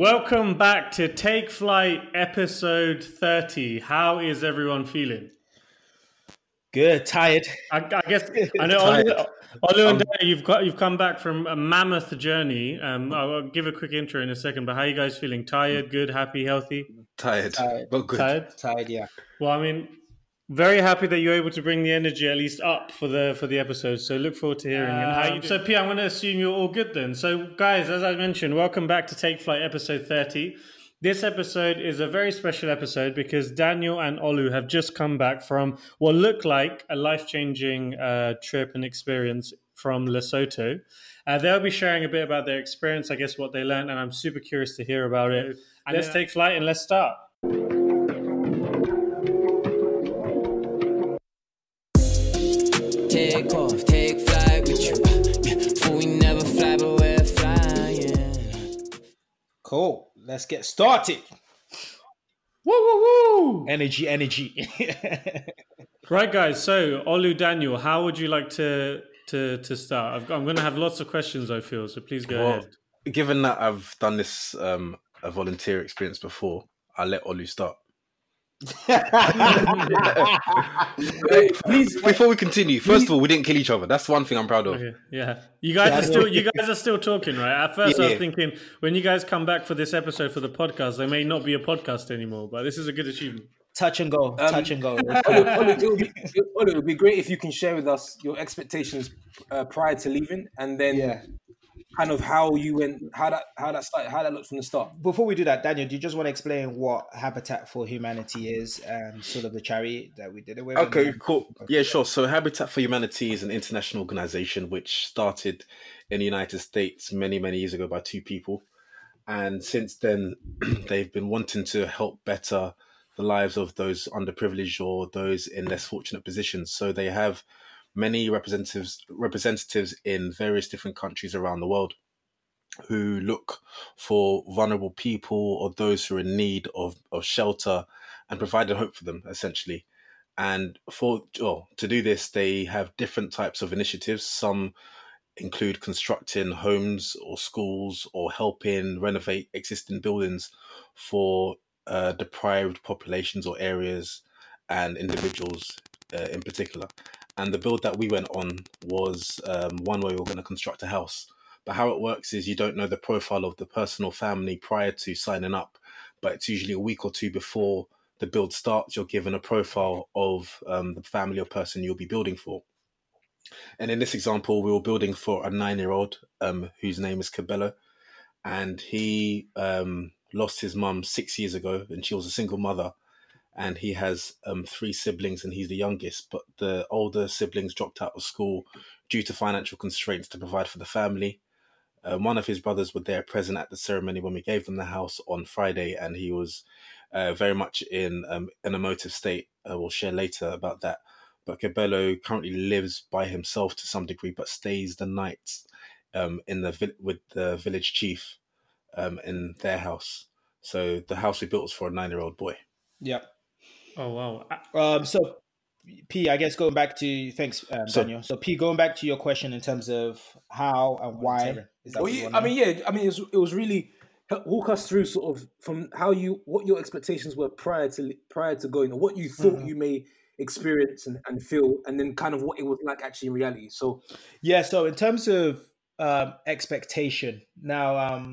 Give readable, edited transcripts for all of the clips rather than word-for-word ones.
Welcome back to Take Flight, episode 30. How is everyone feeling? Good, tired. I guess I know. Olu and Dana, you've come back from a mammoth journey. I'll give a quick intro in a second. But how are you guys feeling? Tired, good, happy, healthy? Tired. Well, good. Tired. Yeah. Well, I mean, very happy that you're able to bring the energy at least up for the episode. So look forward to hearing it. So P, I'm going to assume you're all good then. So guys, as I mentioned, welcome back to Take Flight, episode 30. This episode is a very special episode because Daniel and Olu have just come back from what looked like a life-changing trip and experience from Lesotho. They'll be sharing a bit about their experience, I guess what they learned, and I'm super curious to hear about it. And let's take flight and let's start. Take off, take flight with you. Before we never fly, but we're flying. Cool. Let's get started. Woo, woo, woo. Energy. Right, guys. So, Olu, Daniel, how would you like to start? I'm going to have lots of questions, I feel, so please go ahead. Given that I've done this, a volunteer experience before, I'll let Olu start. Before we continue, first of all, we didn't kill each other. That's one thing I'm proud of. Okay, yeah, you guys are still talking, right? At first, I was thinking when you guys come back for this episode for the podcast, there may not be a podcast anymore. But this is a good achievement. Touch and go. It would be great if you can share with us your expectations prior to leaving, and then kind of how you went, how that started, how that looked from the start. Before we do that, Daniel, do you just want to explain what Habitat for Humanity is and sort of the charity that we did away with? Okay, cool. Yeah, sure. So Habitat for Humanity is an international organization which started in the United States many, many years ago by two people. And since then, they've been wanting to help better the lives of those underprivileged or those in less fortunate positions. So they have many representatives in various different countries around the world who look for vulnerable people or those who are in need of shelter and provide a hope for them, essentially. And to do this, they have different types of initiatives. Some include constructing homes or schools or helping renovate existing buildings for deprived populations or areas and individuals in particular. And the build that we went on was one where we were going to construct a house. But how it works is you don't know the profile of the person or family prior to signing up. But it's usually a week or two before the build starts, you're given a profile of the family or person you'll be building for. And in this example, we were building for a 9-year-old whose name is Khabelo. And he lost his mum 6 years ago, and she was a single mother. And he has three siblings, and he's the youngest. But the older siblings dropped out of school due to financial constraints to provide for the family. One of his brothers was there present at the ceremony when we gave them the house on Friday, and he was very much in an emotive state. We'll share later about that. But Khabelo currently lives by himself to some degree, but stays the night with the village chief in their house. So the house we built was for a 9-year-old boy. Yeah. Oh, wow. So, P, I guess going back to... Thanks, Daniel. So, P, going back to your question in terms of how and why... It was really... Walk us through sort of from how you... What your expectations were prior to going, or what you thought you may experience and feel, and then kind of what it was like actually in reality. So... Yeah, so in terms of expectation, now...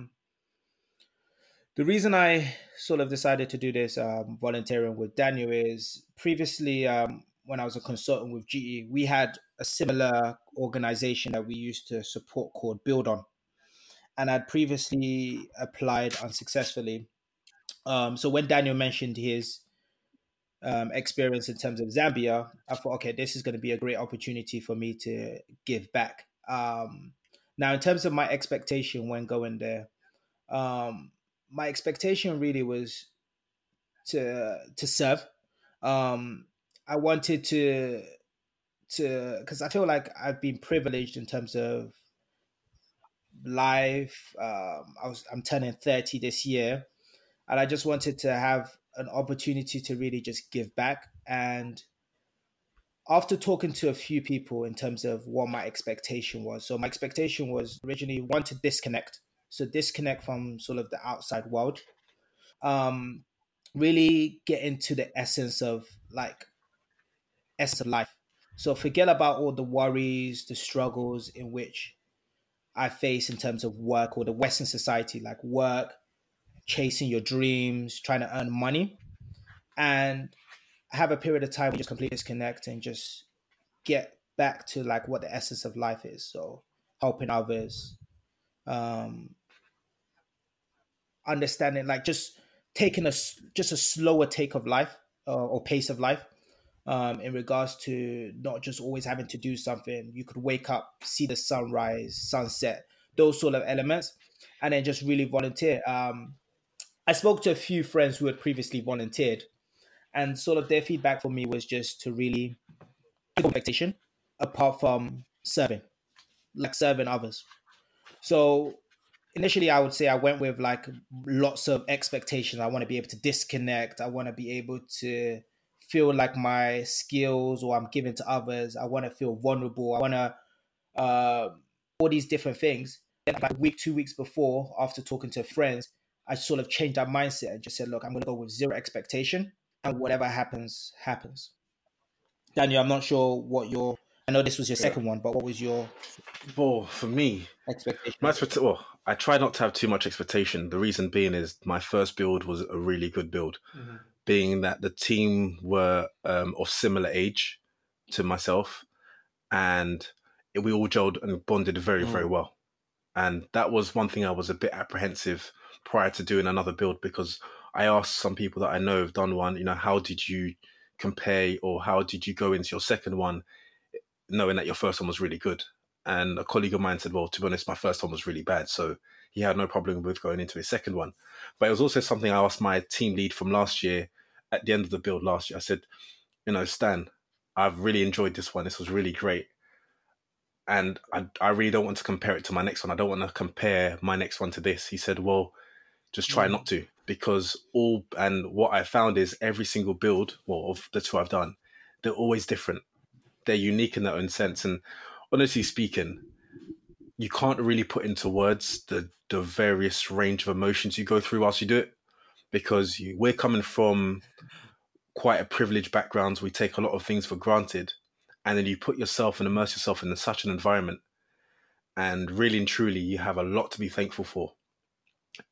The reason I sort of decided to do this volunteering with Daniel is previously when I was a consultant with GE, we had a similar organization that we used to support called Build On. And I'd previously applied unsuccessfully. So when Daniel mentioned his experience in terms of Zambia, I thought, okay, this is going to be a great opportunity for me to give back. Now, in terms of my expectation when going there, my expectation really was to serve. I wanted to because I feel like I've been privileged in terms of life. I'm turning 30 this year, and I just wanted to have an opportunity to really just give back. And after talking to a few people in terms of what my expectation was, so my expectation was originally one to disconnect So disconnect from sort of the outside world. Really get into the essence of life. So forget about all the worries, the struggles in which I face in terms of work or the Western society, like work, chasing your dreams, trying to earn money. And have a period of time where you just completely disconnect and just get back to like what the essence of life is. So helping others, understanding, like just taking a slower take of life or pace of life. In regards to not just always having to do something. You could wake up, see the sunrise, sunset, those sort of elements, and then just really volunteer. I spoke to a few friends who had previously volunteered, and sort of their feedback for me was just to really expectation apart from serving, like serving others. So initially, I would say I went with like lots of expectations. I want to be able to disconnect. I want to be able to feel like my skills or I'm giving to others. I want to feel vulnerable. I want to, all these different things. Then like a week, 2 weeks before, after talking to friends, I sort of changed that mindset and just said, look, I'm going to go with zero expectation and whatever happens, happens. Daniel, I'm not sure what your, I know this was your second one, but what was your... Oh, for me, expectation? I try not to have too much expectation. The reason being is my first build was a really good build. Mm-hmm. Being that the team were of similar age to myself, and we all gelled and bonded very, very well. And that was one thing I was a bit apprehensive prior to doing another build, because I asked some people that I know have done one, you know, how did you compare or how did you go into your second one knowing that your first one was really good? And a colleague of mine said, well, to be honest, my first one was really bad. So he had no problem with going into his second one. But it was also something I asked my team lead from last year at the end of the build last year. I said, you know, Stan, I've really enjoyed this one. This was really great. And I really don't want to compare it to my next one. I don't want to compare my next one to this. He said, well, just try not to, because what I found is every single build, well, of the two I've done, they're always different. They're unique in their own sense. And honestly speaking, you can't really put into words the various range of emotions you go through whilst you do it, because we're coming from quite a privileged background. We take a lot of things for granted, and then you put yourself and immerse yourself in such an environment, and really and truly, you have a lot to be thankful for.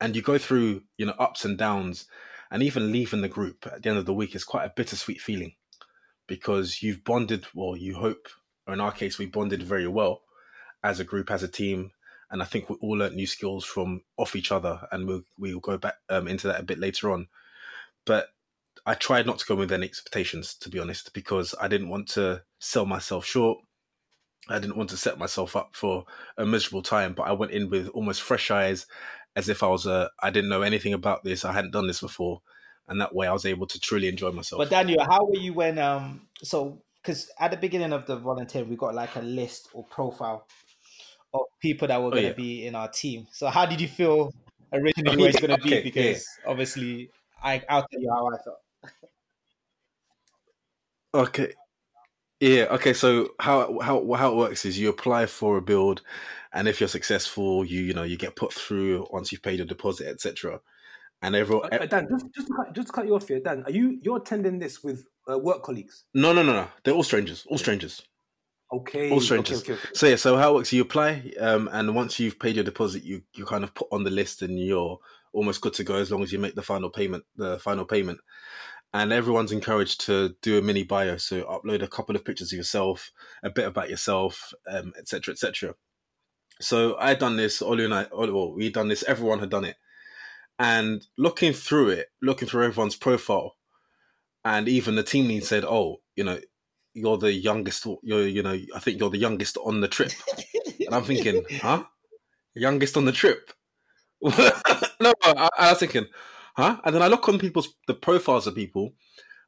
And you go through, you know, ups and downs, and even leaving the group at the end of the week is quite a bittersweet feeling, because you've bonded, well, you hope, or in our case, we bonded very well as a group, as a team. And I think we all learnt new skills from off each other. And we'll go back into that a bit later on. But I tried not to go with any expectations, to be honest, because I didn't want to sell myself short. I didn't want to set myself up for a miserable time, but I went in with almost fresh eyes, as if I didn't know anything about this. I hadn't done this before. And that way I was able to truly enjoy myself. But Daniel, how were you when, because at the beginning of the volunteer, we got like a list or profile of people that were going to be in our team. So how did you feel originally where it's going to be? Because obviously, I'll tell you how I felt. Okay. Yeah. Okay. So how it works is you apply for a build, and if you're successful, you get put through once you've paid your deposit, etc. And everyone. Dan, just to cut you off here, Dan. Are you're attending this with work colleagues? No. They're all strangers. Okay. All strangers. Okay. So yeah. So how it works? You apply, and once you've paid your deposit, you kind of put on the list, and you're almost good to go as long as you make the final payment. And everyone's encouraged to do a mini bio, so upload a couple of pictures of yourself, a bit about yourself, etc., etc. So I had done this. We'd done this. Everyone had done it. And looking through everyone's profile, and even the team lead said, "Oh, you know, you're the youngest. I think you're the youngest on the trip." And I'm thinking, "Huh? Youngest on the trip?" No, I was thinking, "Huh?" And then I look on the profiles of people,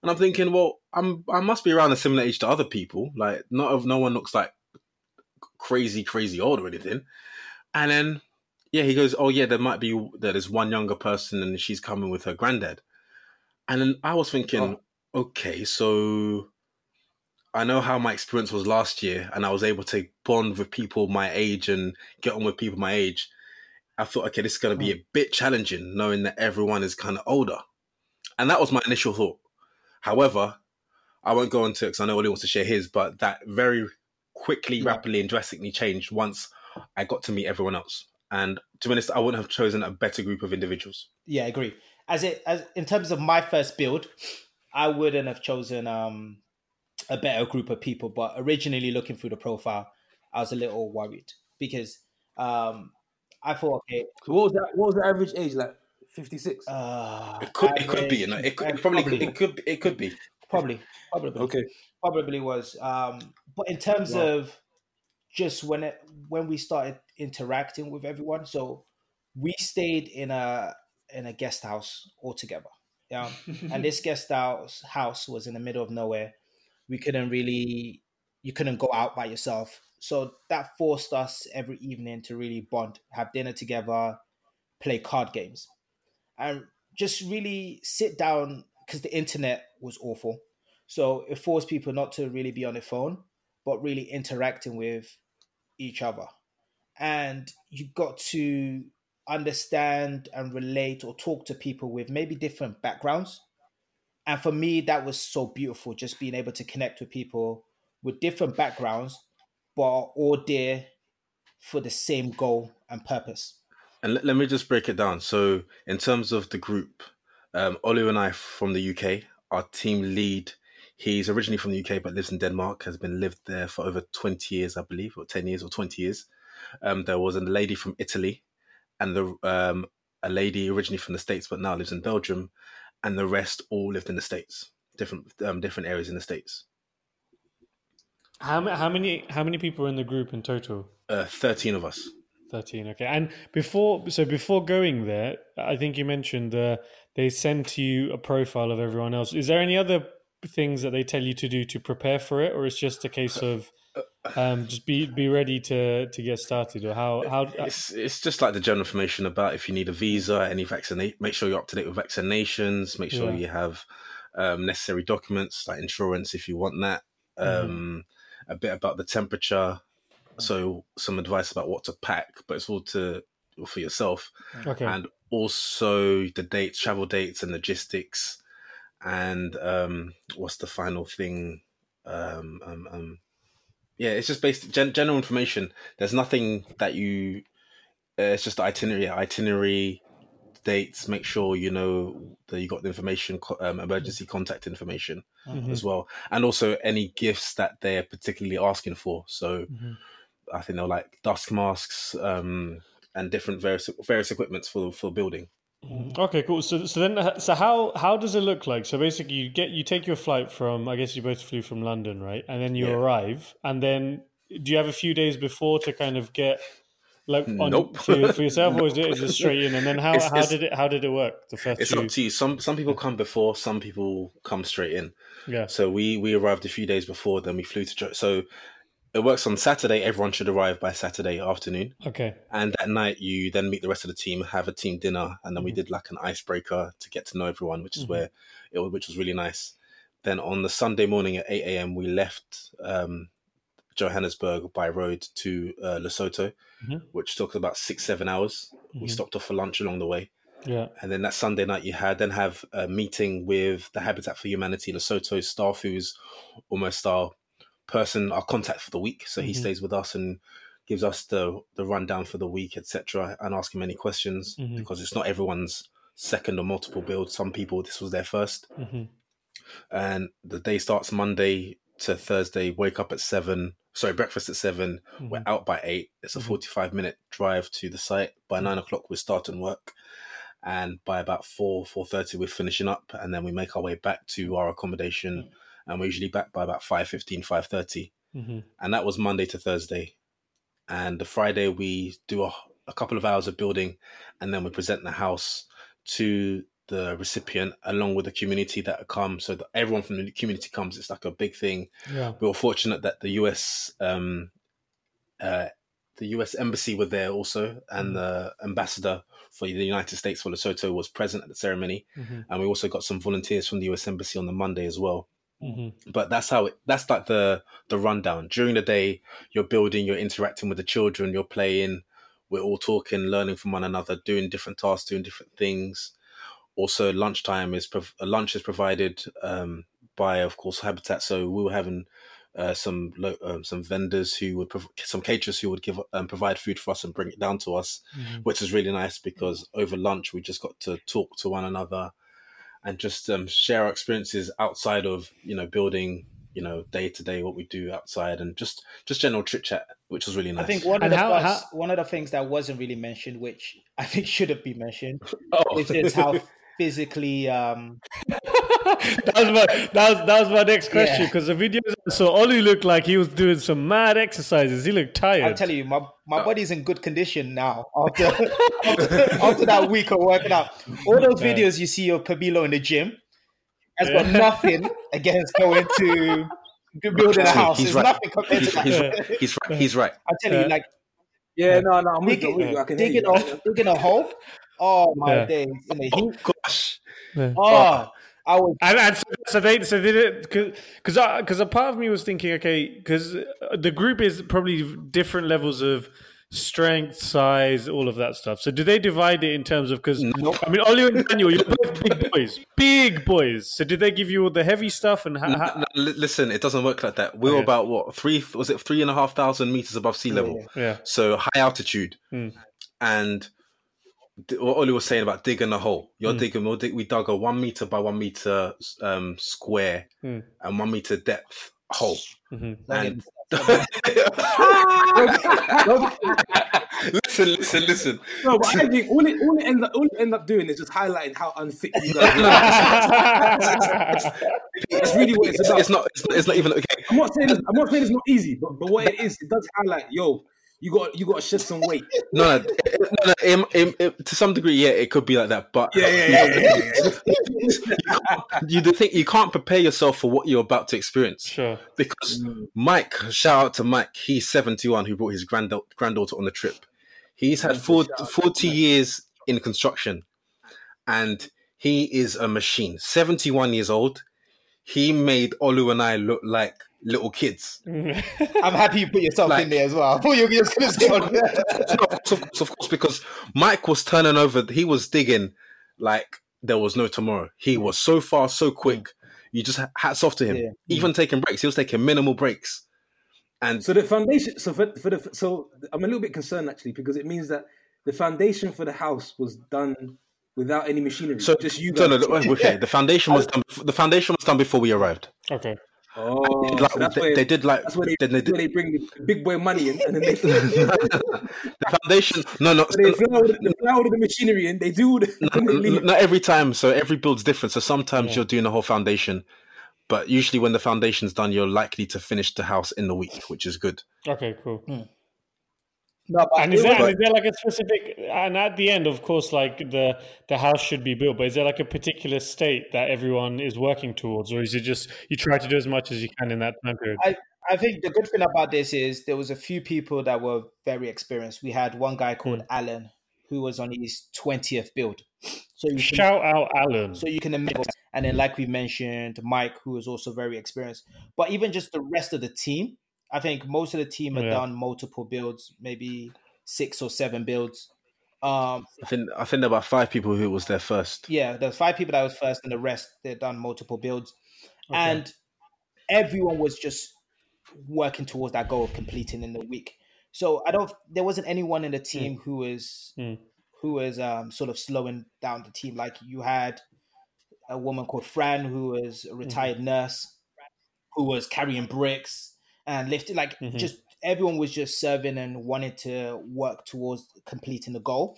and I'm thinking, "Well, I must be around a similar age to other people. Like, no one looks like crazy old or anything." And then. Yeah, he goes, oh, yeah, there's one younger person and she's coming with her granddad. And then I was thinking, Okay, so I know how my experience was last year and I was able to bond with people my age and get on with people my age. I thought, okay, this is going to be a bit challenging knowing that everyone is kind of older. And that was my initial thought. However, I won't go into it because I know Oli wants to share his, but that very quickly, rapidly and drastically changed once I got to meet everyone else. And to be honest, I wouldn't have chosen a better group of individuals. Yeah, I agree. As in terms of my first build, I wouldn't have chosen a better group of people. But originally looking through the profile, I was a little worried because I thought, okay. So what was the average age, like 56? It could be. Okay. Probably was. But in terms of just when we started interacting with everyone, so we stayed in a guest house altogether. Yeah. And this guest house was in the middle of nowhere. You couldn't go out by yourself. So that forced us every evening to really bond, have dinner together, play card games, and just really sit down because the internet was awful. So it forced people not to really be on their phone, but really interacting with each other. And you got to understand and relate or talk to people with maybe different backgrounds. And for me, that was so beautiful, just being able to connect with people with different backgrounds, but are all there for the same goal and purpose. And let me just break it down. So in terms of the group, Olu and I from the UK, our team lead, he's originally from the UK, but lives in Denmark, has been lived there for over 20 years, I believe, or 10 years or 20 years. There was a lady from Italy and a lady originally from the States, but now lives in Belgium. And the rest all lived in the States, different areas in the States. How many people were in the group in total? 13 of us. 13, okay. And before going there, I think you mentioned they sent you a profile of everyone else. Is there any other things that they tell you to do to prepare for it, or it's just a case of just be ready to get started? Or how it's just like the general information about if you need a visa, make sure you're up to date with vaccinations, make sure you have necessary documents like insurance if you want that, a bit about the temperature, so some advice about what to pack, but it's all for yourself. Okay. And also the dates, travel dates and logistics, and what's the final thing? Yeah, it's just basic general information. There's nothing that you... it's just the itinerary, dates, make sure you know that you got the information, emergency contact information as well. And also any gifts that they're particularly asking for. So I think they're like dust masks and different various equipments for building. Okay, cool. So then, how does it look like? So basically, you take your flight from, I guess you both flew from London, right? And then you arrive, and then do you have a few days before to kind of get like on for yourself, or is it straight in? And then how did it work? The first it's two? Up to you. Some people come before, some people come straight in. Yeah. So we arrived a few days before, then we flew to. So it works on Saturday. Everyone should arrive by Saturday afternoon. Okay. And at night, you then meet the rest of the team, have a team dinner, and then we did like an icebreaker to get to know everyone, which is which was really nice. Then on the Sunday morning at 8 a.m., we left Johannesburg by road to Lesotho, which took about 6-7 hours. We stopped off for lunch along the way. Yeah. And then that Sunday night, you have a meeting with the Habitat for Humanity Lesotho staff, who's almost our contact for the week, so he stays with us and gives us the rundown for the week, etc., and ask him any questions, because it's not everyone's second or multiple build. Some people, this was their first. And the day starts Monday to Thursday. Wake up at 7, breakfast at 7, we're out by 8. It's a 45-minute drive to the site. By 9 o'clock we're starting work, and by about 4:30 we're finishing up, and then we make our way back to our accommodation. And we're usually back by about 5:15, 5:30. And that was Monday to Thursday. And the Friday, we do a couple of hours of building, and then we present the house to the recipient along with the community that come. So that everyone from the community comes. It's like a big thing. Yeah. We were fortunate that the US Embassy were there also, and the ambassador for the United States for Lesotho was present at the ceremony. And we also got some volunteers from the US Embassy on the Monday as well. But that's like the rundown. During the day, you're building, you're interacting with the children, you're playing we're all talking, learning from one another, doing different tasks, doing different things. Also, lunch is provided by, of course, Habitat. So we were having some vendors who would some caterers who would give provide food for us and bring it down to us, mm-hmm. which is really nice because over lunch we just got to talk to one another and just share our experiences outside of building. Day to day, what we do outside, and just general chit chat, which was really nice. I think one of the things that wasn't really mentioned, which I think should have been mentioned, is just how physically. That was my next question, because the videos. So Oli looked like he was doing some mad exercises. He looked tired. I'm telling you, my body's in good condition now after that week of working out. All those videos you see of Khabelo in the gym. Has got nothing against going to building a house. There's nothing compared to that. He's right. I tell you, I'm digging a hole. Oh my days, in the heat. Oh, gosh. Yeah. Oh, I was. And so they did it because a part of me was thinking, okay, because the group is probably different levels of strength, size, all of that stuff. So do they divide it in terms of, because I mean, Oli and Daniel, you're both big boys. So did they give you all the heavy stuff? And listen, it doesn't work like that. We were about 3,500 meters above sea level? So high altitude. And what Oli was saying about digging a hole, you're digging. We dug a 1 meter by 1 meter square and 1 meter depth hole. Mm-hmm. And listen. No, but I think all it ends up doing is just highlighting how unfit you guys are. It's really what it's about. It's not even okay. I'm not saying it's not easy, but what it is, it does highlight. Yo, you got to shift some weight. To some degree, it could be like that, but you can't prepare yourself for what you're about to experience. Sure. Because Mike, shout out to Mike, he's 71, who brought his granddaughter on the trip. He's had 40 years in construction, and he is a machine. 71 years old, he made Olu and I look like little kids. I'm happy you put yourself in there as well. I thought you were just going to say of course, because Mike was turning over. He was digging like there was no tomorrow. He was so far, so quick. You just hats off to him. Yeah. Even taking breaks, he was taking minimal breaks. And so the foundation. So so I'm a little bit concerned actually, because it means that the foundation for the house was done without any machinery. So just you. The foundation was done before we arrived. Okay. Oh, they bring the big boy money in, and then they the foundation. They fly all the machinery in. They do. Not every time. So every build's different. So sometimes you're doing the whole foundation, but usually when the foundation's done, you're likely to finish the house in the week, which is good. Okay, cool. No, but is there like a specific, and at the end, of course, like the house should be built, but is there like a particular state that everyone is working towards, or is it just you try to do as much as you can in that time period? I think the good thing about this is there was a few people that were very experienced. We had one guy called Alan, who was on his 20th build. So shout out Alan. So you can imagine. And then like we mentioned, Mike, who was also very experienced, but even just the rest of the team. I think most of the team have done multiple builds, maybe 6 or 7 builds. I think about 5 people who was there first. Yeah, there's 5 people that was first, and the rest they've done multiple builds, and everyone was just working towards that goal of completing in the week. So there wasn't anyone in the team who was sort of slowing down the team. Like you had a woman called Fran, who was a retired nurse, who was carrying bricks. And lifted, like just everyone was just serving and wanted to work towards completing the goal.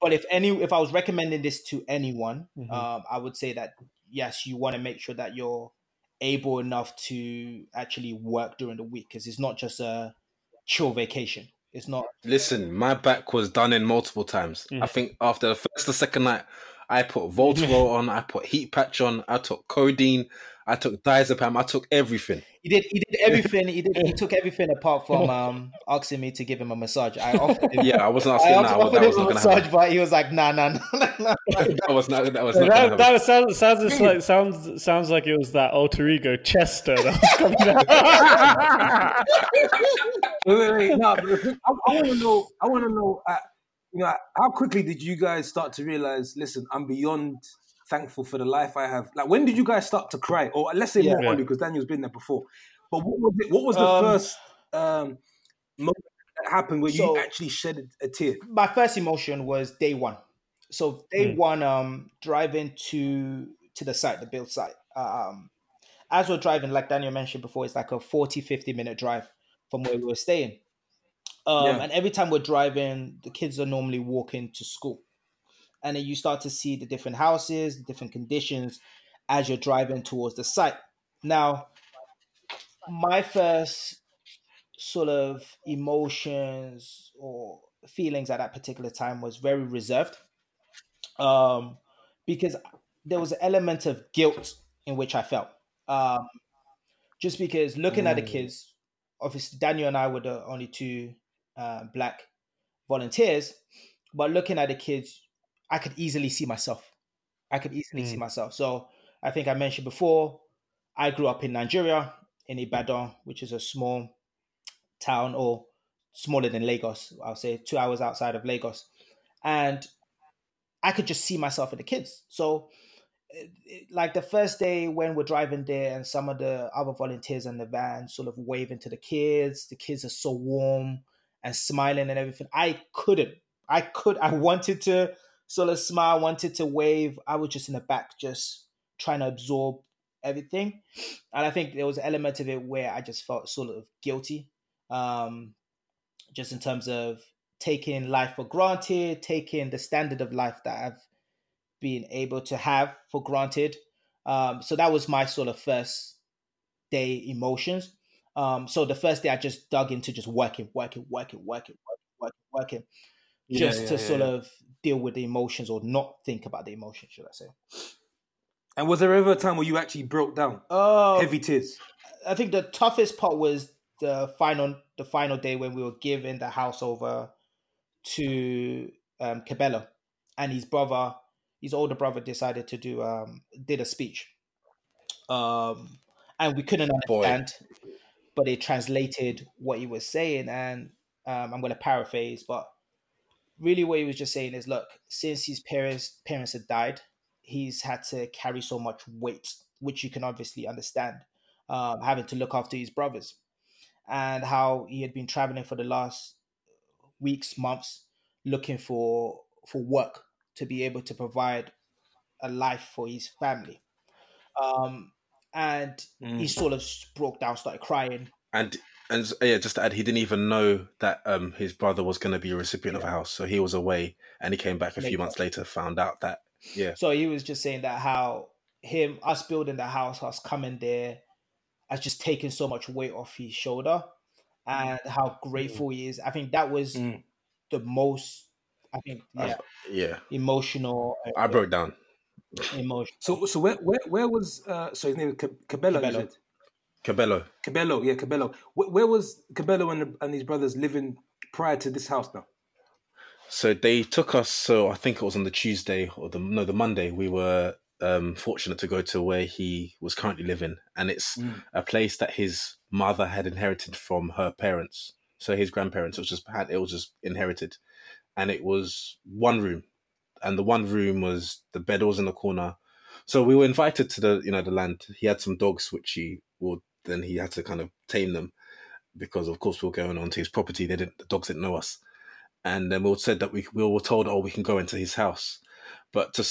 But if I was recommending this to anyone, I would say that yes, you want to make sure that you're able enough to actually work during the week, because it's not just a chill vacation. It's not. Listen, my back was done in multiple times. I think after the second night, I put Voltaflow on, I put heat patch on, I took codeine, I took diazepam, I took everything. He took everything apart from asking me to give him a massage. I offered him, I wasn't asking a massage, but he was like, nah. That sounds like it was that alter ego Chester that was coming out. wait, no, I want to know. How quickly did you guys start to realize, listen, I'm beyond thankful for the life I have? Like, when did you guys start to cry? Or let's say more only because Daniel's been there before. But what was the first moment that happened where you actually shed a tear? My first emotion was day one. So day one, driving to the site, the build site. As we're driving, like Daniel mentioned before, it's like a 40, 50-minute drive from where we were staying. And every time we're driving, the kids are normally walking to school. And then you start to see the different houses, the different conditions as you're driving towards the site. Now, my first sort of emotions or feelings at that particular time was very reserved, because there was an element of guilt in which I felt. Just because looking at the kids, obviously Daniel and I were the only two black volunteers, but looking at the kids, I could easily see myself. So I think I mentioned before, I grew up in Nigeria, in Ibadan, which is a small town, or smaller than Lagos, I'll say 2 hours outside of Lagos. And I could just see myself in the kids. So like the first day when we're driving there and some of the other volunteers in the van sort of waving to the kids are so warm and smiling and everything. I wanted to sort of smile, wanted to wave. I was just in the back, just trying to absorb everything. And I think there was an element of it where I just felt sort of guilty, just in terms of taking life for granted, taking the standard of life that I've been able to have for granted. So that was my sort of first day emotions. So the first day I just dug into just working. Just to sort of deal with the emotions, or not think about the emotions, should I say. And was there ever a time where you actually broke down? Heavy tears? I think the toughest part was the final day when we were giving the house over to Khabelo, and his brother, his older brother, decided to do did a speech, and we couldn't understand, but it translated what he was saying, and I'm going to paraphrase, but really what he was just saying is, look, since his parents had died, he's had to carry so much weight, which you can obviously understand, having to look after his brothers, and how he had been traveling for the last weeks, months, looking for work to be able to provide a life for his family. And he sort of broke down, started crying. And yeah, just to add, he didn't even know that his brother was going to be a recipient of a house. So he was away, and he came back a few months later, found out that, So he was just saying that how us building the house, us coming there, has just taken so much weight off his shoulder, and how grateful he is. I think that was the most, emotional. I broke down. Emotional. So where was, so his name is Khabelo. Khabelo. Where was Khabelo and his brothers living prior to this house now? So they took us, so I think it was on the Tuesday or the Monday, we were fortunate to go to where he was currently living. And it's a place that his mother had inherited from her parents. So his grandparents, it was just inherited. And it was one room. And the one room was, the bed was in the corner. So we were invited to the land. He had some dogs, which then he had to kind of tame them, because of course we were going onto his property. The dogs didn't know us, and then we were said that we were told, we can go into his house, but to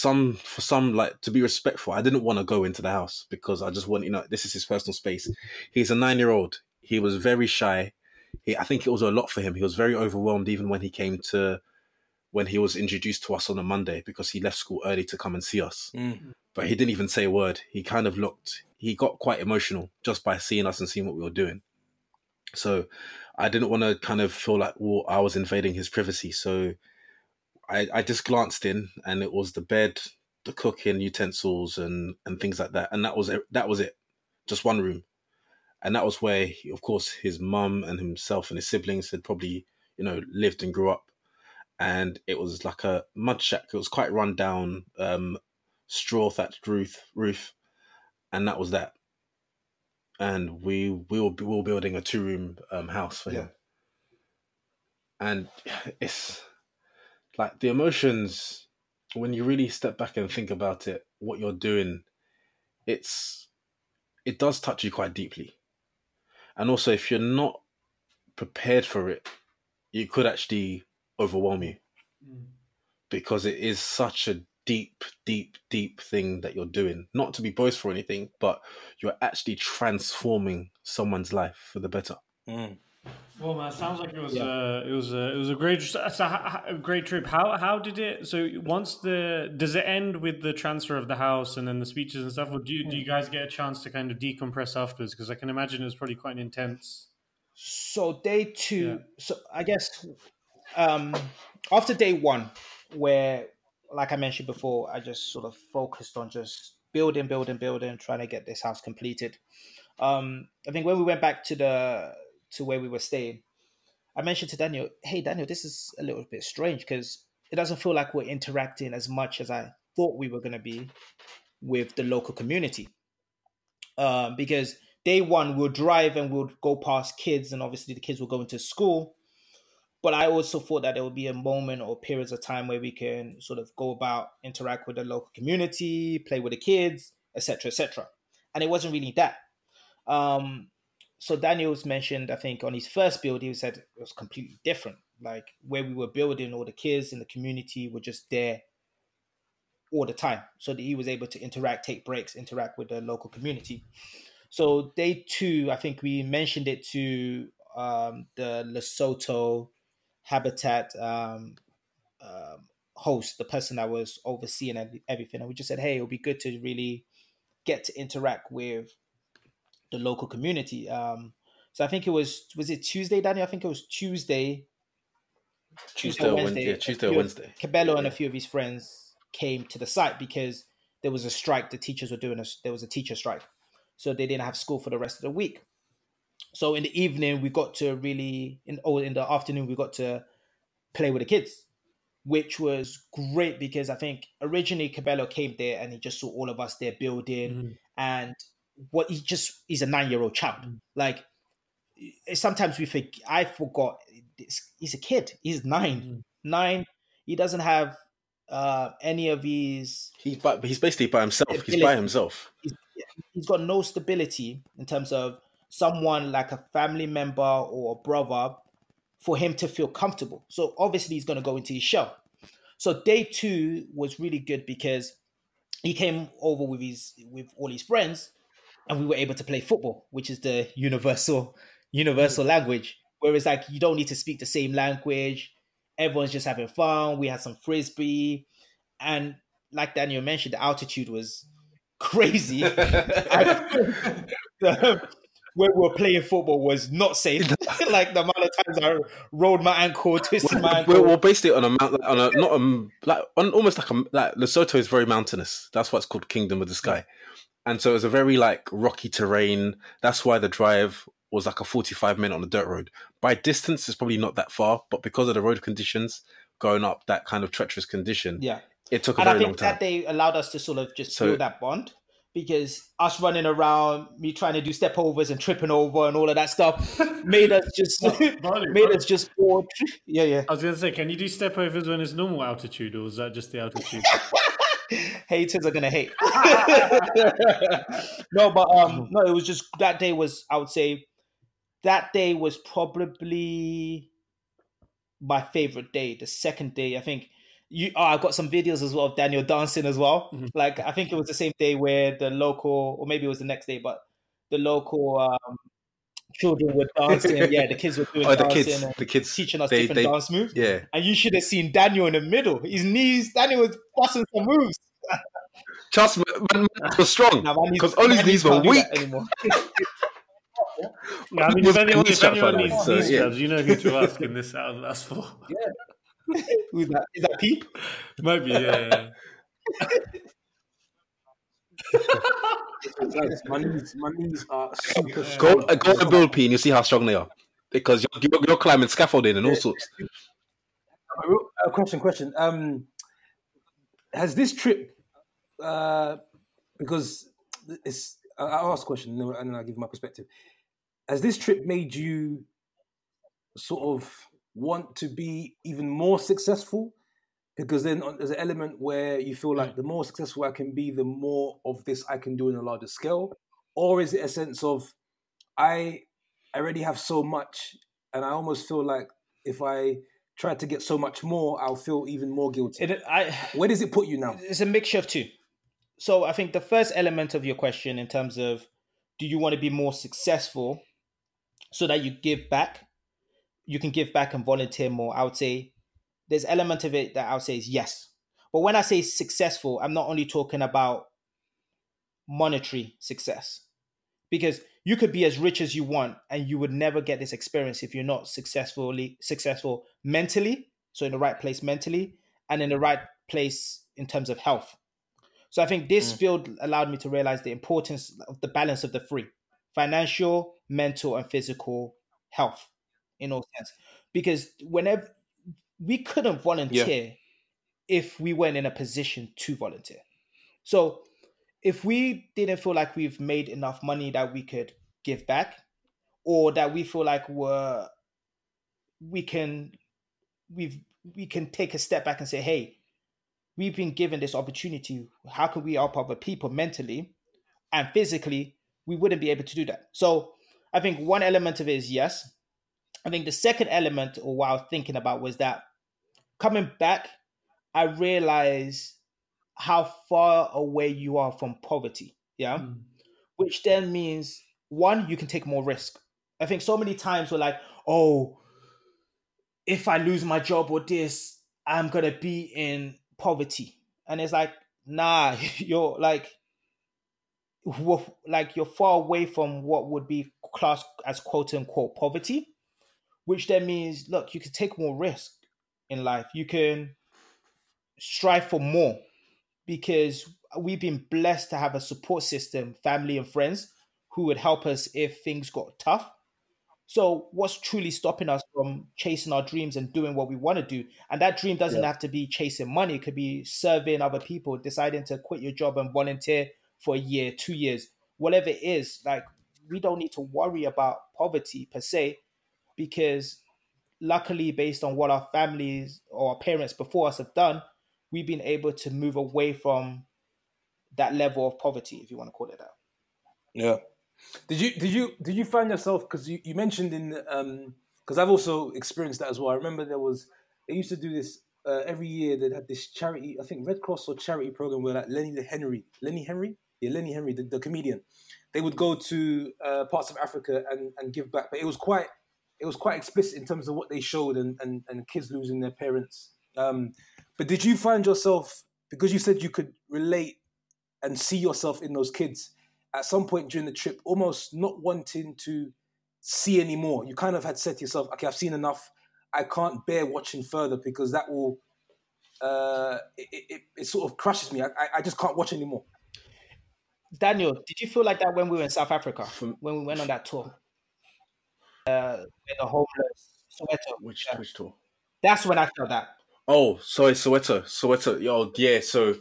be respectful, I didn't want to go into the house because I just want, this is his personal space. He's a 9-year-old. He was very shy. I think it was a lot for him. He was very overwhelmed, even when he was introduced to us on a Monday, because he left school early to come and see us. But he didn't even say a word. He kind of looked. He got quite emotional just by seeing us and seeing what we were doing. So I didn't want to kind of feel like, I was invading his privacy. So I just glanced in, and it was the bed, the cooking utensils and things like that. And that was it. Just one room. And that was where, of course, his mum and himself and his siblings had probably, lived and grew up. And it was like a mud shack. It was quite run down, straw thatched roof. And that was that. And we were building a 2-room house for him. And it's like the emotions, when you really step back and think about it, what you're doing, it does touch you quite deeply. And also, if you're not prepared for it, it could actually overwhelm you because it is such a deep, deep, deep thing that you're doing. Not to be boastful or anything, but you're actually transforming someone's life for the better. Mm. Well, man, it sounds like it was a great trip. How did it? So does it end with the transfer of the house and then the speeches and stuff, or do you guys get a chance to kind of decompress afterwards? Because I can imagine it was probably quite an intense. So day two, So I guess after day one, where, like I mentioned before, I just sort of focused on just building, trying to get this house completed. I think when we went back to where we were staying, I mentioned to Daniel, hey Daniel, this is a little bit strange because it doesn't feel like we're interacting as much as I thought we were going to be with the local community. Because day one, we'll drive and we'll go past kids, and obviously the kids will go into school. But I also thought that there would be a moment or periods of time where we can sort of go about, interact with the local community, play with the kids, etc., etc. And it wasn't really that. So Daniel's mentioned, I think, on his first build, he said it was completely different. Like where we were building, all the kids in the community were just there all the time. So that he was able to interact, take breaks, interact with the local community. So day two, I think we mentioned it to the Lesotho Habitat host, the person that was overseeing everything. And we just said, hey, it would be good to really get to interact with the local community. So I think it was it Tuesday, Daniel? I think it was Tuesday or Wednesday. Khabelo and a few of his friends came to the site because there was a strike. The teachers were there was a teacher strike. So they didn't have school for the rest of the week. So in the evening, we got to in the afternoon, we got to play with the kids, which was great because I think originally Khabelo came there and he just saw all of us there building and he's a 9-year-old child. Like sometimes I forgot he's a kid. He's 9. He doesn't have any of his. He's basically by himself. Ability. He's by himself. He's got no stability in terms of someone like a family member or a brother for him to feel comfortable. So obviously he's going to go into his shell. So day two was really good because he came over with all his friends. And we were able to play football, which is the universal language. Whereas, like, you don't need to speak the same language. Everyone's just having fun. We had some frisbee, and like Daniel mentioned, the altitude was crazy. Where we were playing football was not safe. Like the amount of times I rolled my ankle, twisted my ankle. We're basically on a mountain, Lesotho is very mountainous. That's why it's called Kingdom of the Sky. And so it was a very rocky terrain. That's why the drive was like a 45 minute on a dirt road. By distance, it's probably not that far, but because of the road conditions, going up that kind of treacherous condition, it took a very long time. And I think that they allowed us to sort of just build that bond because us running around, me trying to do step overs and tripping over and all of that stuff made us just bored. Yeah. I was going to say, can you do step overs when it's normal altitude, or is that just the altitude? Haters are gonna hate. No, but it was just that day was probably my favorite day. The second day, I think I got some videos as well of Daniel dancing as well. Mm-hmm. Like I think it was the same day where the local, or maybe it was the next day, but the local children were dancing. Yeah, the kids were doing dancing. The kids teaching us different dance moves. Yeah, and you should have seen Daniel in the middle. His knees. Daniel was busting some moves. Trust me, my knees were strong because Ollie's knees were weak. Yeah, I mean, if anyone needs knees straps, you know who to ask in this out of last four. Yeah, who's that? Is that Pete? Might be. Yeah. Monies are super strong. Go to Build P and you see how strong they are. Because you're climbing scaffolding and all sorts. Question. Has this trip, because it's, I'll ask a question and then I'll give my perspective. Has this trip made you sort of want to be even more successful? Because then there's an element where you feel like the more successful I can be, the more of this I can do on a larger scale. Or is it a sense of, I already have so much and I almost feel like if I try to get so much more, I'll feel even more guilty. Where does it put you now? It's a mixture of two. So I think the first element of your question in terms of, do you want to be more successful so that you give back? You can give back and volunteer more. I would say there's element of it that I would say is yes. But when I say successful, I'm not only talking about monetary success, because you could be as rich as you want and you would never get this experience if you're not successful mentally. So in the right place mentally and in the right place in terms of health. So I think this field allowed me to realize the importance of the balance of the three: financial, mental, and physical health in all sense. Because whenever we couldn't volunteer if we weren't in a position to volunteer. So if we didn't feel like we've made enough money that we could give back, or that we feel like we can take a step back and say, hey, we've been given this opportunity. How can we help other people mentally and physically? We wouldn't be able to do that. So I think one element of it is yes. I think the second element, or what I was thinking about, was that coming back, I realized how far away you are from poverty. Yeah. Mm. Which then means, one, you can take more risk. I think so many times we're like, oh, if I lose my job or this, I'm going to be in poverty. And it's like, nah, you're like you're far away from what would be classed as quote unquote poverty, which then means, look, you can take more risk in life. You can strive for more, because we've been blessed to have a support system, family and friends who would help us if things got tough. So what's truly stopping us from chasing our dreams and doing what we want to do? And that dream doesn't have to be chasing money. It could be serving other people, deciding to quit your job and volunteer for a year, 2 years, whatever it is. Like, we don't need to worry about poverty per se, because luckily, based on what our families or our parents before us have done, we've been able to move away from that level of poverty, if you want to call it that. Yeah. Did you find yourself, because you mentioned in, because I've also experienced that as well. I remember they used to do this every year. They had this charity, I think Red Cross or charity program, where like Lenny Henry, the comedian, they would go to parts of Africa and give back. But it was quite explicit in terms of what they showed and kids losing their parents. But did you find yourself, because you said you could relate and see yourself in those kids, at some point during the trip, almost not wanting to see anymore? You kind of had said to yourself, okay, I've seen enough. I can't bear watching further, because that will, it sort of crushes me. I just can't watch anymore. Daniel, did you feel like that when we were in South Africa, when we went on that tour? The homeless, Soweto. Which tour? That's when I felt that. Oh, sorry, Soweto. Oh, yeah, so...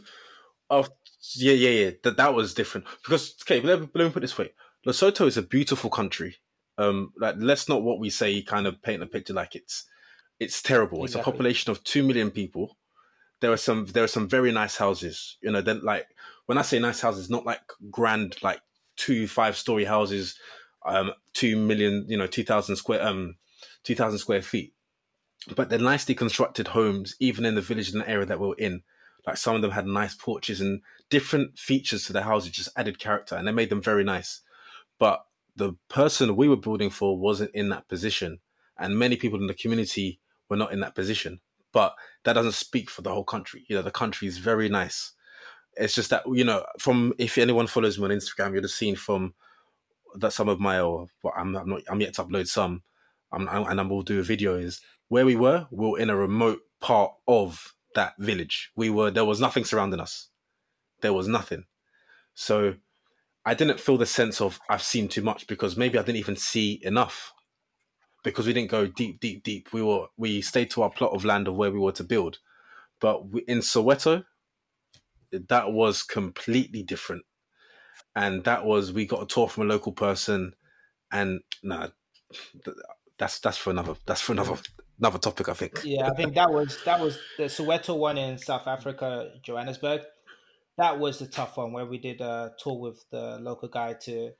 Yeah. That was different. Because, okay, let me put it this way. Lesotho is a beautiful country. Like, let's not, what we say, kind of paint a picture like it's terrible. Exactly. It's a population of 2 million people. There are some very nice houses. You know, then like, when I say nice houses, not like grand, like 2 5-story houses, 2 million, you know, 2,000 square feet. But they're nicely constructed homes, even in the village and the area that we're in. Like, some of them had nice porches and different features to their houses, just added character, and they made them very nice. But the person we were building for wasn't in that position, and many people in the community were not in that position. But that doesn't speak for the whole country. You know, the country is very nice. It's just that, you know, from, if anyone follows me on Instagram, you'll have seen from that some of my, or well, I'm yet to upload some, and I will do a video, is where we were in a remote part of that village. There was nothing surrounding us. There was nothing. So I didn't feel the sense of I've seen too much, because maybe I didn't even see enough, because we didn't go deep. We stayed to our plot of land of where we were to build. But in Soweto, that was completely different. And that was, we got a tour from a local person, and that's for another topic, I think. Yeah, I think that was the Soweto one in South Africa, Johannesburg. That was the tough one where we did a tour with the local guy to,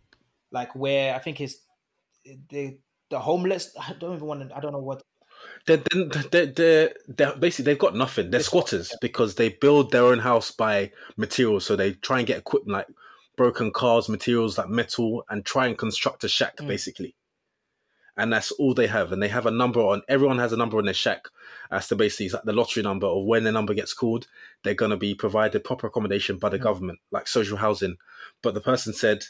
like, where I think is the homeless. I don't know what. They're basically, they've got nothing. They're squatters, yeah, because they build their own house by materials. So they try and get equipment like broken cars, materials like metal, and try and construct a shack, basically. And that's all they have. And they have a number on, everyone has a number on their shack as to basically, it's like the lottery number, or when their number gets called, they're going to be provided proper accommodation by the government, like social housing. But the person said,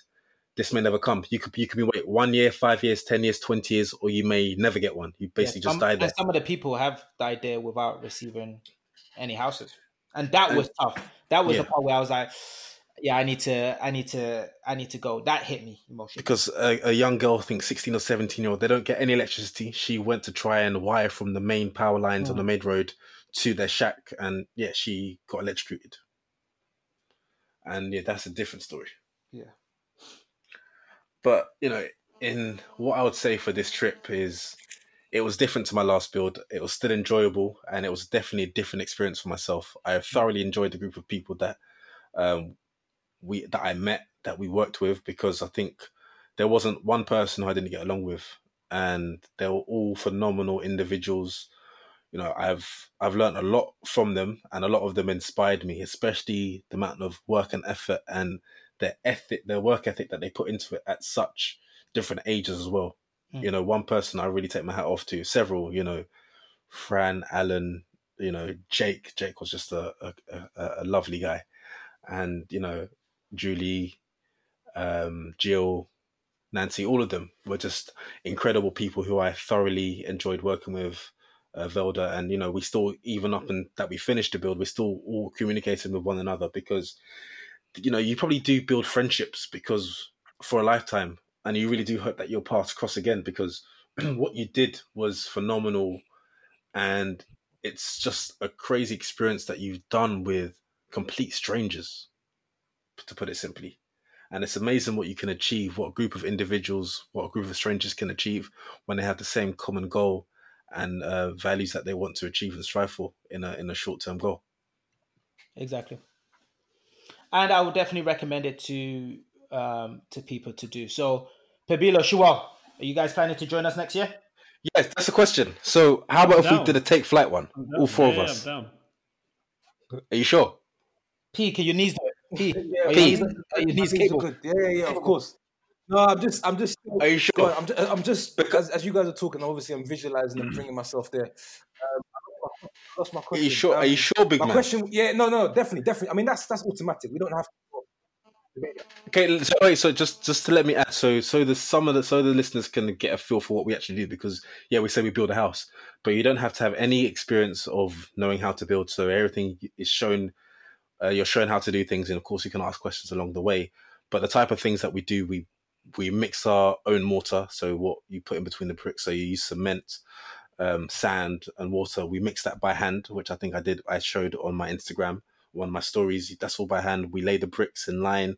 this may never come. You could be wait 1 year, 5 years, 10 years, 20 years, or you may never get one. You basically just die there. And some of the people have died there without receiving any houses. And that was tough. That was the part where I was like, yeah, I need to go. That hit me emotionally. Because a young girl, I think 16 or 17 year old, they don't get any electricity. She went to try and wire from the main power lines on the main road to their shack. And yeah, she got electrocuted. And yeah, that's a different story. Yeah. But, you know, in what I would say for this trip is it was different to my last build. It was still enjoyable, and it was definitely a different experience for myself. I thoroughly enjoyed the group of people that, that I met, that we worked with, because I think there wasn't one person who I didn't get along with, and they were all phenomenal individuals. You know, I've learned a lot from them, and a lot of them inspired me, especially the amount of work and effort and their work ethic that they put into it at such different ages as well. You know, one person I really take my hat off to, several, you know, Fran, Alan, you know, Jake was just a lovely guy. And, you know, Julie, Jill, Nancy, all of them were just incredible people who I thoroughly enjoyed working with, Velda. And, you know, we still, even up and that we finished the build, we still all communicated with one another, because, you know, you probably do build friendships because for a lifetime, and you really do hope that your paths cross again, because what you did was phenomenal. And it's just a crazy experience that you've done with complete strangers, to put it simply. And it's amazing what you can achieve, what a group of individuals, what a group of strangers can achieve when they have the same common goal and values that they want to achieve and strive for in a short-term goal. Exactly. And I would definitely recommend it to people to do. So, Pabilo, Shual, are you guys planning to join us next year? Yes, that's the question. So how about if we did a take flight one? All four of us. I'm down. Are you sure? P, can your knees do it? P, your knees are good. Yeah, of course. No, I'm just. Are you sure? I'm just because as you guys are talking, obviously I'm visualizing and bringing myself there. That's my question. Are you sure, big man? My question, yeah, no, definitely. I mean, that's automatic. We don't have to. Okay, so just to let me add, so the listeners can get a feel for what we actually do, because we say we build a house, but you don't have to have any experience of knowing how to build. So everything is shown. You're shown how to do things, and of course you can ask questions along the way. But the type of things that we do, we mix our own mortar, so what you put in between the bricks, so you use cement, sand and water. We mix that by hand, which I think I showed on my Instagram, one of my stories. That's all by hand. We lay the bricks in line,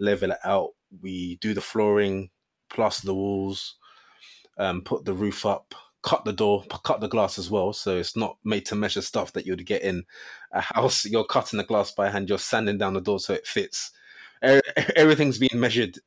level it out, we do the flooring, plaster the walls, put the roof up, cut the door, cut the glass as well. So it's not made to measure stuff that you'd get in a house. You're cutting the glass by hand, you're sanding down the door so it fits. Everything's being measured.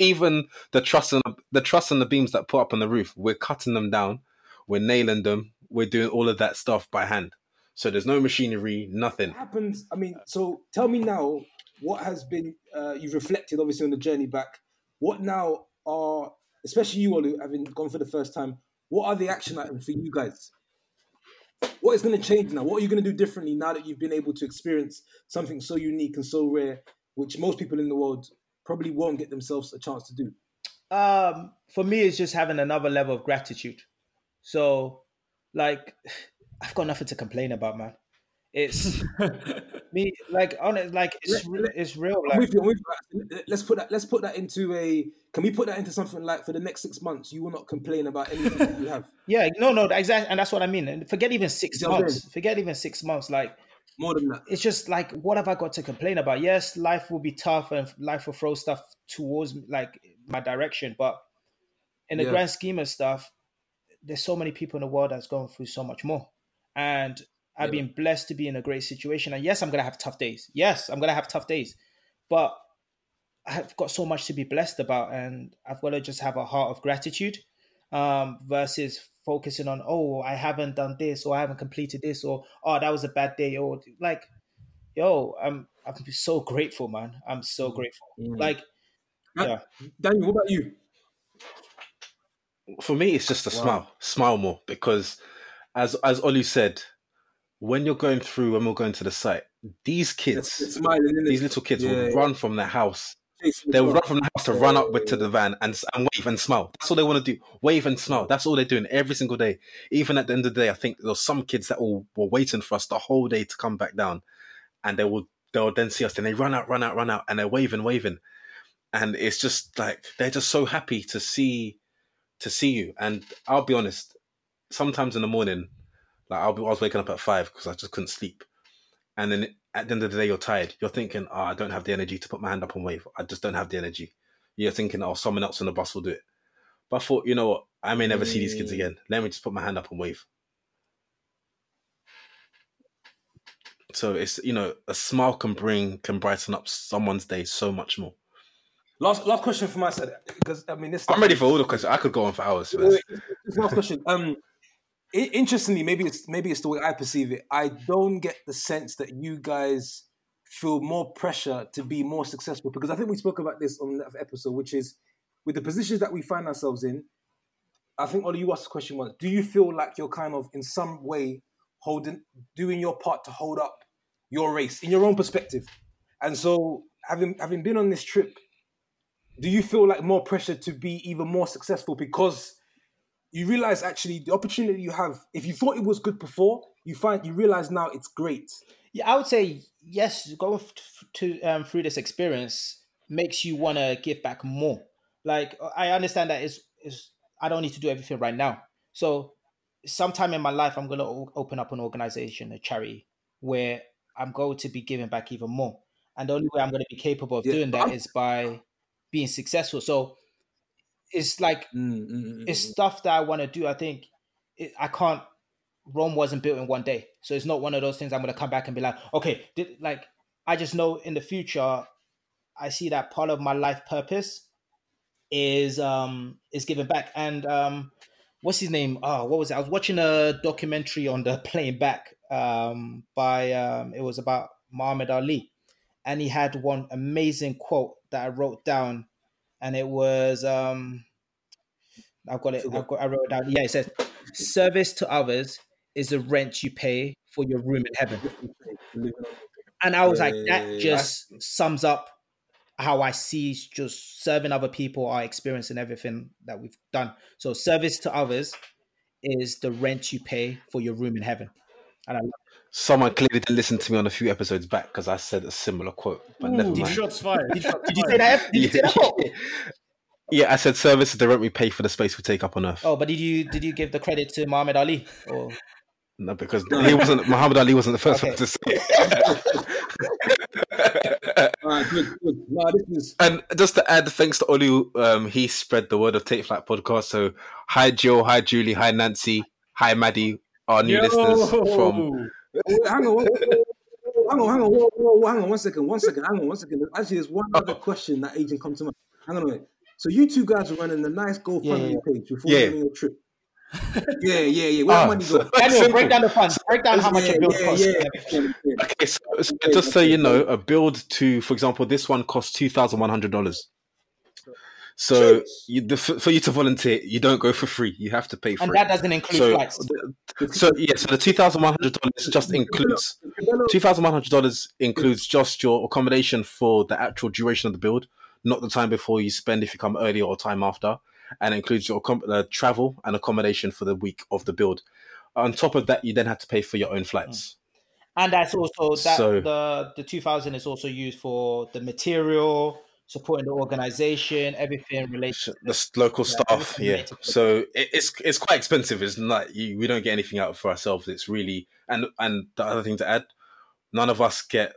Even the truss and the beams that put up on the roof, we're cutting them down, we're nailing them, we're doing all of that stuff by hand. So there's no machinery, nothing. What happens? I mean, so tell me now, what has been, you've reflected obviously on the journey back. What now are, especially you, Olu, having gone for the first time, what are the action items for you guys? What is going to change now? What are you going to do differently now that you've been able to experience something so unique and so rare, which most people in the world probably won't get themselves a chance to do? For me, it's just having another level of gratitude. So, like, I've got nothing to complain about, man. It's me, like on it, like it's real. Like, let's put that into a. Can we put that into something like for the next 6 months? You will not complain about anything you have. Yeah, no, exactly, and that's what I mean. And forget even 6 months. Like more than that. It's just like, what have I got to complain about? Yes, life will be tough, and life will throw stuff towards like my direction, but in the grand scheme of stuff, there's so many people in the world that's gone through so much more, and. I've been blessed to be in a great situation. And yes, I'm going to have tough days. But I've got so much to be blessed about. And I've got to just have a heart of gratitude versus focusing on, oh, I haven't done this, or I haven't completed this, or, oh, that was a bad day. Or like, yo, I'm so grateful, man. I'm so grateful. Mm-hmm. Like, Daniel, what about you? For me, it's just a smile. Smile more, because as Olu said, when we're going to the site, these kids, these little kids will run from the house. They'll run from the house to run up to the van and wave and smile. That's all they want to do. Wave and smile. That's all they're doing every single day. Even at the end of the day, I think there were some kids that were waiting for us the whole day to come back down. And they'll then see us. Then they run out. And they're waving. And it's just like, they're just so happy to see you. And I'll be honest, sometimes in the morning, I was waking up at 5 because I just couldn't sleep. And then at the end of the day, you're tired. You're thinking, oh, I don't have the energy to put my hand up and wave. I just don't have the energy. You're thinking, oh, someone else on the bus will do it. But I thought, you know what? I may never see these kids again. Let me just put my hand up and wave. So it's, a smile can brighten up someone's day so much more. Last question from my side. Because, I'm ready for all the questions. I could go on for hours. Wait, last question. Interestingly, maybe it's the way I perceive it. I don't get the sense that you guys feel more pressure to be more successful, because I think we spoke about this on that episode, which is with the positions that we find ourselves in. I think, Oli, you asked the question once. Do you feel like you're kind of in some way doing your part to hold up your race in your own perspective? And so, having been on this trip, do you feel like more pressure to be even more successful because? You realize actually the opportunity you have, if you thought it was good before, you realize now it's great. Yeah, I would say yes. Going through this experience makes you want to give back more. Like, I understand that I don't need to do everything right now. So sometime in my life, I'm going to open up an organization, a charity, where I'm going to be giving back even more. And the only way I'm going to be capable of doing that is by being successful. So it's like, it's stuff that I want to do. I think I can't, Rome wasn't built in one day. So it's not one of those things I'm going to come back and be like, okay, I just know in the future, I see that part of my life purpose is giving back. And what's his name? Oh, what was it? I was watching a documentary on the plane back it was about Muhammad Ali. And he had one amazing quote that I wrote down. And it was, I wrote it down. Yeah, it says, service to others is the rent you pay for your room in heaven. And I was like, that just sums up how I see just serving other people, our experience and everything that we've done. So service to others is the rent you pay for your room in heaven. And I love it. Someone clearly didn't listen to me on a few episodes back because I said a similar quote, but never mind. Deep shots fired. Did you say that? Yeah, I said service is the rent we pay for the space we take up on earth. Oh, but did you give the credit to Muhammad Ali? Or? No, because Muhammad Ali wasn't the first one to say it. Good. No, and just to add, thanks to Olu, he spread the word of Take Flight Podcast. So hi Joe, hi Julie, hi Nancy, hi Maddie, our new listeners from... Hang on, one second. Actually, there's one other question that agent comes to mind. Hang on a minute. So you two guys are running a nice GoFundMe page before doing your trip. Yeah. Where's money go? Anyway, break down the funds. Break down how much a build costs. Yeah. Okay, so just so you know, a build to, for example, this one costs $2,100. So for you to volunteer, you don't go for free. You have to pay for it. And that doesn't include flights. So the $2,100 just includes... $2,100 includes just your accommodation for the actual duration of the build, not the time before you spend if you come early or time after, and includes your travel and accommodation for the week of the build. On top of that, you then have to pay for your own flights. And that's also that the 2000 is also used for the material, supporting the organization, everything related. The local staff, yeah. So it's quite expensive. It's not we don't get anything out for ourselves. It's really and the other thing to add, none of us get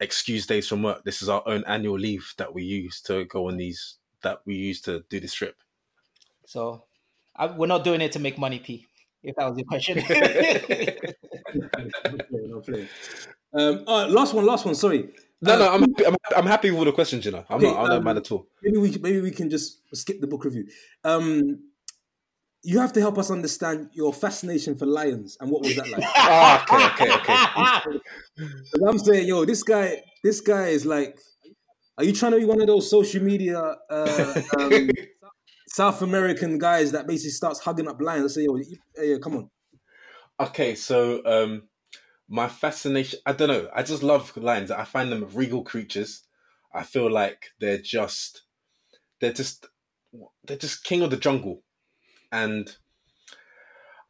excuse days from work. This is our own annual leave that we use to go on these that we use to do this trip. So we're not doing it to make money, P. If that was your question. Last one. Sorry. No, I'm happy with all the questions, I'm not mad at all. Maybe we can just skip the book review. You have to help us understand your fascination for lions and what was that like? Okay. I'm saying, this guy is like, are you trying to be one of those social media South American guys that basically starts hugging up lions? I say, come on. Okay, so my fascination, I don't know. I just love lions. I find them regal creatures. I feel like they're just king of the jungle. And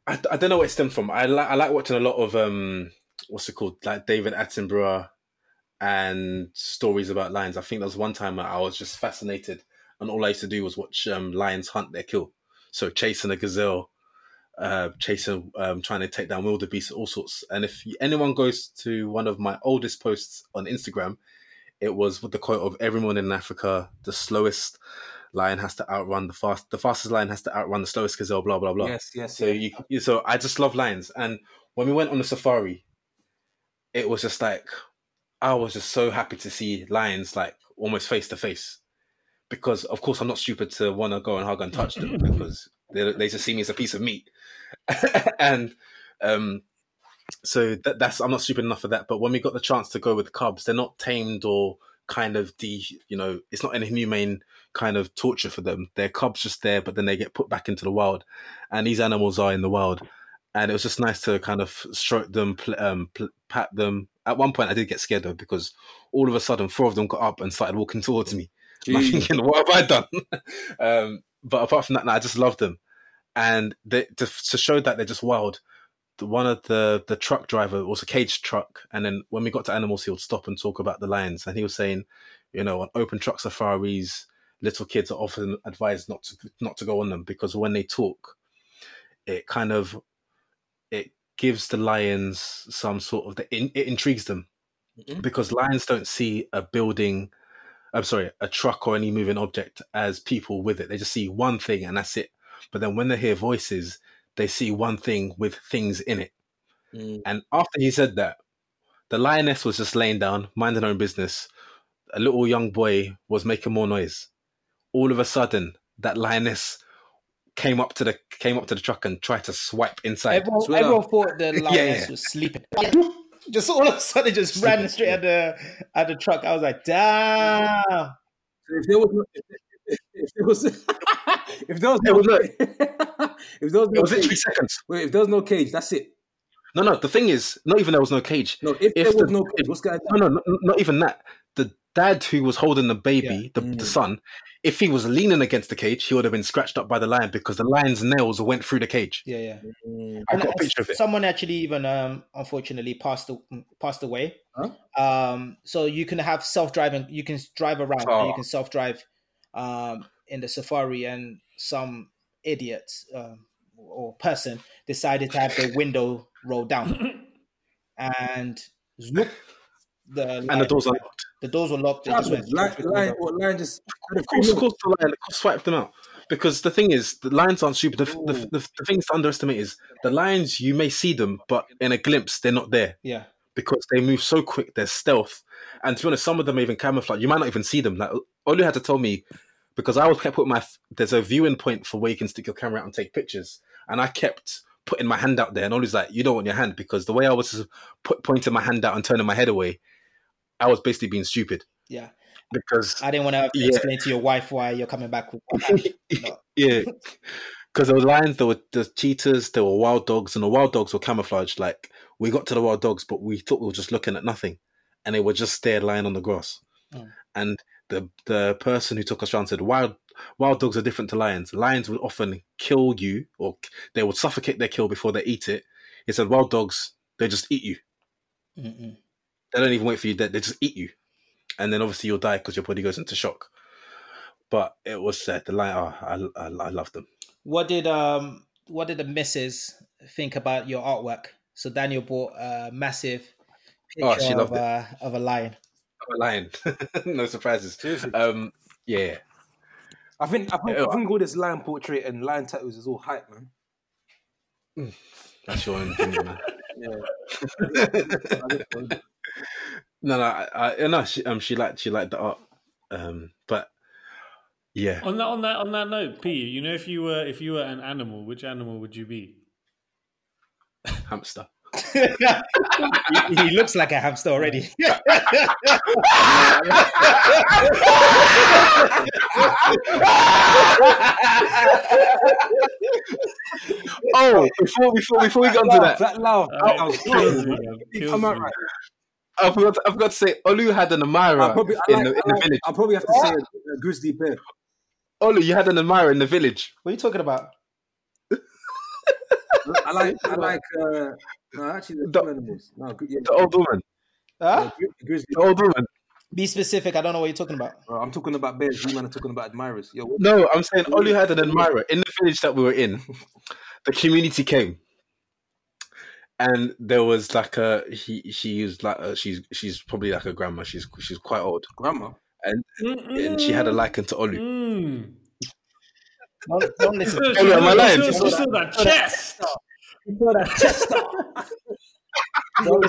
I don't know where it stemmed from. I like watching a lot of, like David Attenborough and stories about lions. I think there was one time I was just fascinated. And all I used to do was watch lions hunt their kill. So chasing a gazelle, trying to take down wildebeest, all sorts. And if anyone goes to one of my oldest posts on Instagram, it was with the quote of everyone in Africa, the slowest lion has to outrun the fastest lion has to outrun the slowest gazelle, blah, blah, blah. Yes. So I just love lions. And when we went on the safari, it was just like, I was just so happy to see lions like almost face to face. Because, of course, I'm not stupid to want to go and hug and touch them because they just see me as a piece of meat. And so that's I'm not stupid enough for that. But when we got the chance to go with cubs, they're not tamed or kind of it's not an inhumane kind of torture for them. Their cubs just there, but then they get put back into the wild. And these animals are in the wild. And it was just nice to kind of stroke them, pat them. At one point, I did get scared, though, because all of a sudden, 4 of them got up and started walking towards me. I'm thinking, what have I done? But apart from that, I just love them. And to show that they're just wild, one of the truck driver was a cage truck. And then when we got to animals, he would stop and talk about the lions. And he was saying, on open truck safaris, little kids are often advised not to go on them because when they talk, it gives the lions some sort of... it intrigues them. Mm-hmm. Because lions don't see a truck or any moving object as people with it. They just see one thing and that's it. But then when they hear voices, they see one thing with things in it. Mm. And after he said that, the lioness was just laying down, minding her own business. A little young boy was making more noise. All of a sudden, that lioness came up to the truck and tried to swipe inside. Everyone thought the lioness was sleeping. Just all of a sudden, just ran straight at the truck. I was like, "Damn!" If there was no cage, that's it. No. The thing is, not even there was no cage. No, if there was no cage, what's going on? No, not even that. The dad who was holding the baby, the son, if he was leaning against the cage, he would have been scratched up by the lion because the lion's nails went through the cage. Yeah. I've got a picture of it. Someone actually even, unfortunately, passed away. Huh? So you can have self-driving. You can drive around. Oh. And you can self-drive in the safari, and some idiot or person decided to have their window rolled down, and zoop. The doors are locked. The doors were locked. Of course, the lion swiped them out. Because the thing is, the lions aren't stupid. The thing to underestimate is the lions, you may see them, but in a glimpse, they're not there. Yeah. Because they move so quick, they're stealth. And to be honest, some of them even camouflage. You might not even see them. Like, Olu had to tell me, because I was kept putting there's a viewing point for where you can stick your camera out and take pictures. And I kept putting my hand out there. And Olu's like, you don't want your hand. Because the way I was pointing my hand out and turning my head away, I was basically being stupid. Yeah. Because I didn't want to have to explain to your wife why you're coming back with one hand. No. Yeah. Because there were lions, there were the cheetahs, there were wild dogs, and the wild dogs were camouflaged. Like, we got to the wild dogs, but we thought we were just looking at nothing. And they were just there lying on the grass. Mm. And the person who took us around said, wild dogs are different to lions. Lions would often kill you, or they would suffocate their kill before they eat it. He said, wild dogs, they just eat you. Mm-mm. They don't even wait for you. They just eat you. And then obviously you'll die because your body goes into shock. But it was sad. The light, I love them. What did the missus think about your artwork? So Daniel bought a massive picture of a lion. Of a lion. No surprises. Yeah. I think all this lion portrait and lion tattoos is all hype, man. Mm. That's your own opinion, man. Yeah. She liked the art, but yeah. On that note, P, you know, if you were an animal, which animal would you be? Hamster. he looks like a hamster already. Oh, before we got to that, that loud. I forgot to say, Olu had an admirer in the village. I'll probably have to say a grizzly bear. Olu, you had an admirer in the village. What are you talking about? The old woman. Huh? The old woman. Be specific. I don't know what you're talking about. I'm talking about bears. You man are talking about admirers. Yo, no, I'm saying Olu had an admirer in the village that we were in. The community came. And there was like she's probably like a grandma. She's quite old. Grandma? And she had a liken to Olu. Mm. Don't listen. She saw that chest. She saw that chest.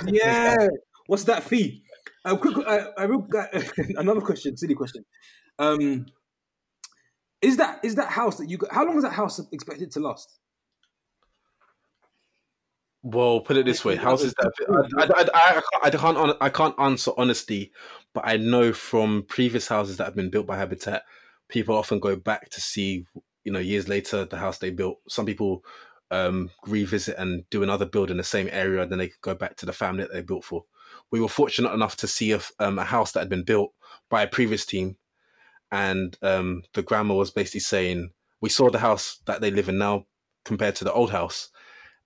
Yeah. What's that fee? Another question, silly question. Is that house that you got, how long is that house expected to last? Well, put it this way: houses that I can't answer honestly, but I know from previous houses that have been built by Habitat, people often go back to see, you know, years later the house they built. Some people revisit and do another build in the same area, and then they go back to the family that they built for. We were fortunate enough to see a house that had been built by a previous team, and the grandma was basically saying, "We saw the house that they live in now compared to the old house,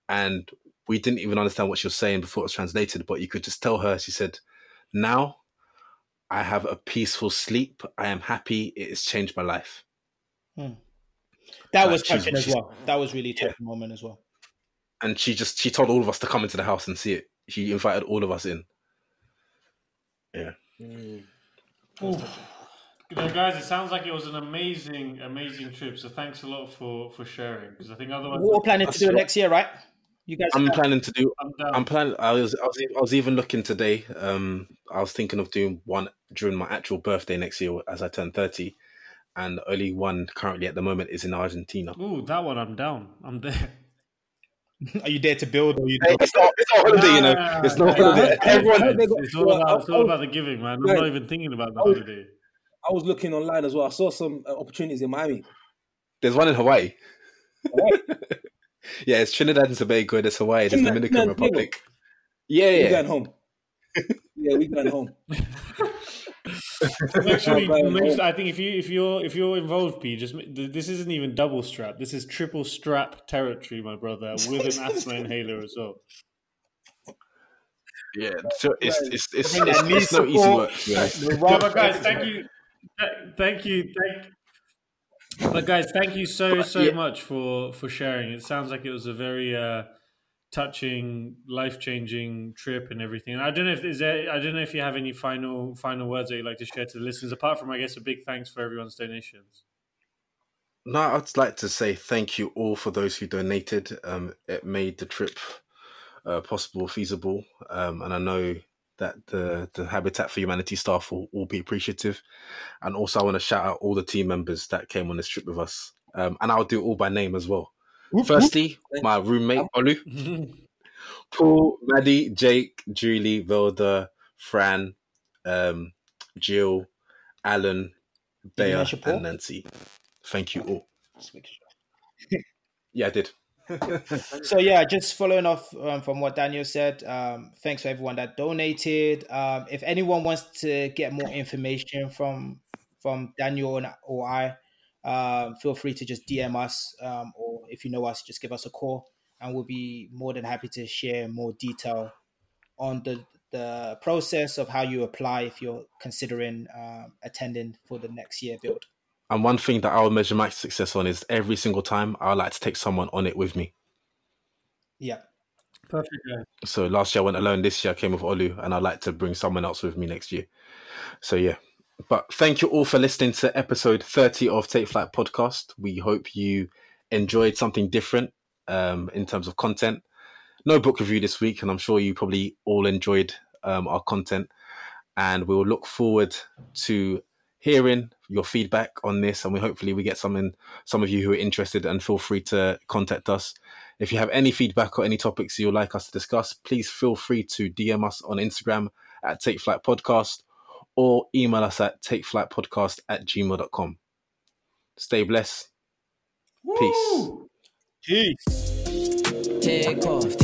and." We didn't even understand what she was saying before it was translated, but you could just tell her, she said, now I have a peaceful sleep. I am happy. It has changed my life. Hmm. That was touching as well. That was really touching moment as well. And she told all of us to come into the house and see it. She invited all of us in. Yeah. Mm. You know, guys, it sounds like it was an amazing, amazing trip. So thanks a lot for sharing. Because I think otherwise... We're all planning to do it next year, right? You guys I was even looking today. I was thinking of doing one during my actual birthday next year as I turn 30, and only one currently at the moment is in Argentina. Ooh, that one I'm down. I'm there. Are you there to build? Or are you there? It's not holiday, you know. It's not holiday. It's all about the giving, man. I'm not even thinking about the holiday. I was looking online as well. I saw some opportunities in Miami. There's one in Hawaii. Yeah, it's Trinidad and Tobago, there's Hawaii, there's Dominican Republic. Yeah. We're going home. Make sure, I think if you're involved, P, just this isn't even double strap. This is triple strap territory, my brother, with an asthma inhaler as well. Yeah, so it's no easy work. Yeah. But guys, thank you. But guys, thank you so much for sharing. It sounds like it was a very touching, life-changing trip and everything. And I don't know if you have any final words that you'd like to share to the listeners, apart from, I guess, a big thanks for everyone's donations. No, I'd like to say thank you all for those who donated. It made the trip possible, feasible. And I know that the Habitat for Humanity staff will all be appreciative. And also I want to shout out all the team members that came on this trip with us. And I'll do it all by name as well. Firstly, my roommate, Olu, Paul, Maddie, Jake, Julie, Velda, Fran, Jill, Alan, Bea, and Nancy. Thank you all. Yeah, I did. So yeah, just following off from what Daniel said, thanks for everyone that donated. If anyone wants to get more information from Daniel or I, feel free to just DM us, or if you know us, just give us a call and we'll be more than happy to share more detail on the the process of how you apply if you're considering attending for the next year Build. And one thing that I would measure my success on is every single time I would like to take someone on it with me. Yeah. Perfect. Yeah. So last year I went alone. This year I came with Olu, and I'd like to bring someone else with me next year. So yeah. But thank you all for listening to episode 30 of Take Flight Podcast. We hope you enjoyed something different in terms of content. No book review this week, and I'm sure you probably all enjoyed our content. And we will look forward to hearing your feedback on this, and hopefully we get some of you who are interested, and feel free to contact us. If you have any feedback or any topics you'd like us to discuss, please feel free to DM us on Instagram at Take Flight Podcast, or email us at takeflightpodcast@gmail.com. Stay blessed. Woo! Peace. Peace. Take off.